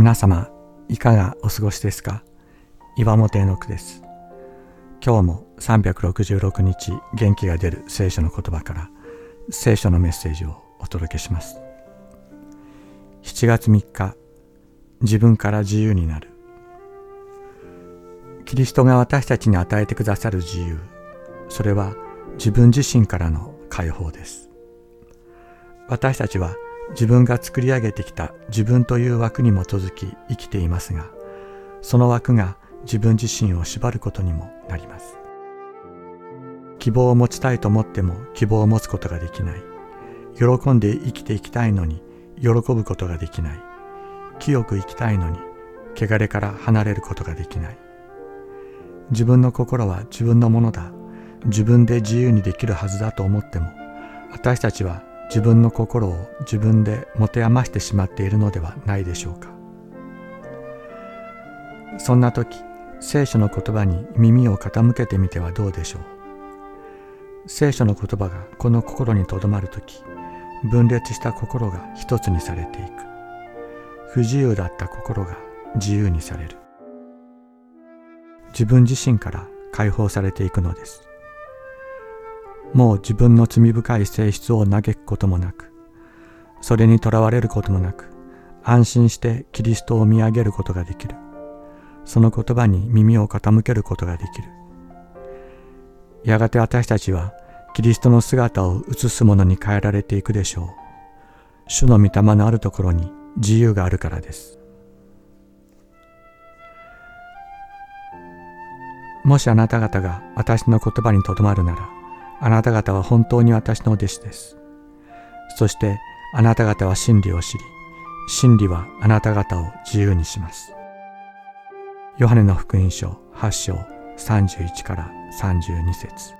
皆様いかがお過ごしですか。岩本絵の句です。今日も366日元気が出る聖書の言葉から聖書のメッセージをお届けします。7月3日、自分から自由になる。キリストが私たちに与えてくださる自由、それは自分自身からの解放です。私たちは自分が作り上げてきた自分という枠に基づき生きていますが、その枠が自分自身を縛ることにもなります。希望を持ちたいと思っても希望を持つことができない。喜んで生きていきたいのに喜ぶことができない。清く生きたいのに汚れから離れることができない。自分の心は自分のものだ。自分で自由にできるはずだと思っても、私たちは自分の心を自分で持て余してしまっているのではないでしょうか。そんな時、聖書の言葉に耳を傾けてみてはどうでしょう。聖書の言葉がこの心にとどまるとき、分裂した心が一つにされていく。不自由だった心が自由にされる。自分自身から解放されていくのです。もう自分の罪深い性質を嘆くこともなく、それにとらわれることもなく、安心してキリストを見上げることができる。その言葉に耳を傾けることができる。やがて私たちはキリストの姿を映すものに変えられていくでしょう。主の御霊のあるところに自由があるからです。もしあなた方が私の言葉にとどまるなら、あなた方は本当に私の弟子です。そしてあなた方は真理を知り、真理はあなた方を自由にします。ヨハネの福音書8章31から32節。